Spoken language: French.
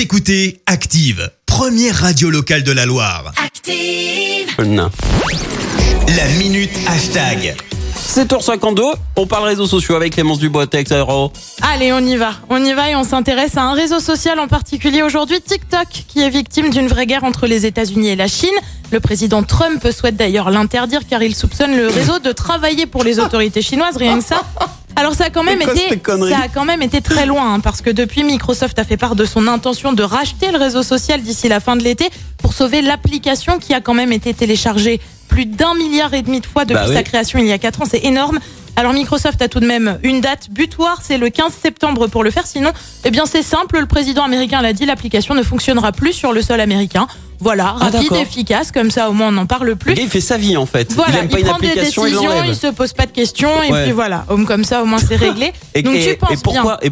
Vous écoutez Active, première radio locale de la Loire. Active. Non. La minute hashtag. 7h52, on parle réseaux sociaux avec Clémence Dubois-Tex. Allez, on y va et on s'intéresse à un réseau social en particulier aujourd'hui, TikTok, qui est victime d'une vraie guerre entre les États-Unis et la Chine. Le président Trump souhaite d'ailleurs l'interdire car il soupçonne le réseau de travailler pour les autorités chinoises, rien que ça. Alors ça a quand même été très loin, hein, parce que depuis, Microsoft a fait part de son intention de racheter le réseau social d'ici la fin de l'été pour sauver l'application qui a quand même été téléchargée plus d'1,5 milliard de fois depuis sa création il y a 4 ans, c'est énorme. Alors Microsoft a tout de même une date butoir, c'est le 15 septembre pour le faire, sinon c'est simple, le président américain l'a dit, l'application ne fonctionnera plus sur le sol américain. Voilà, rapide, efficace, comme ça au moins on n'en parle plus. Et il fait sa vie en fait. Voilà, il prend des décisions, il se pose pas de questions et puis voilà, comme ça au moins c'est réglé. Et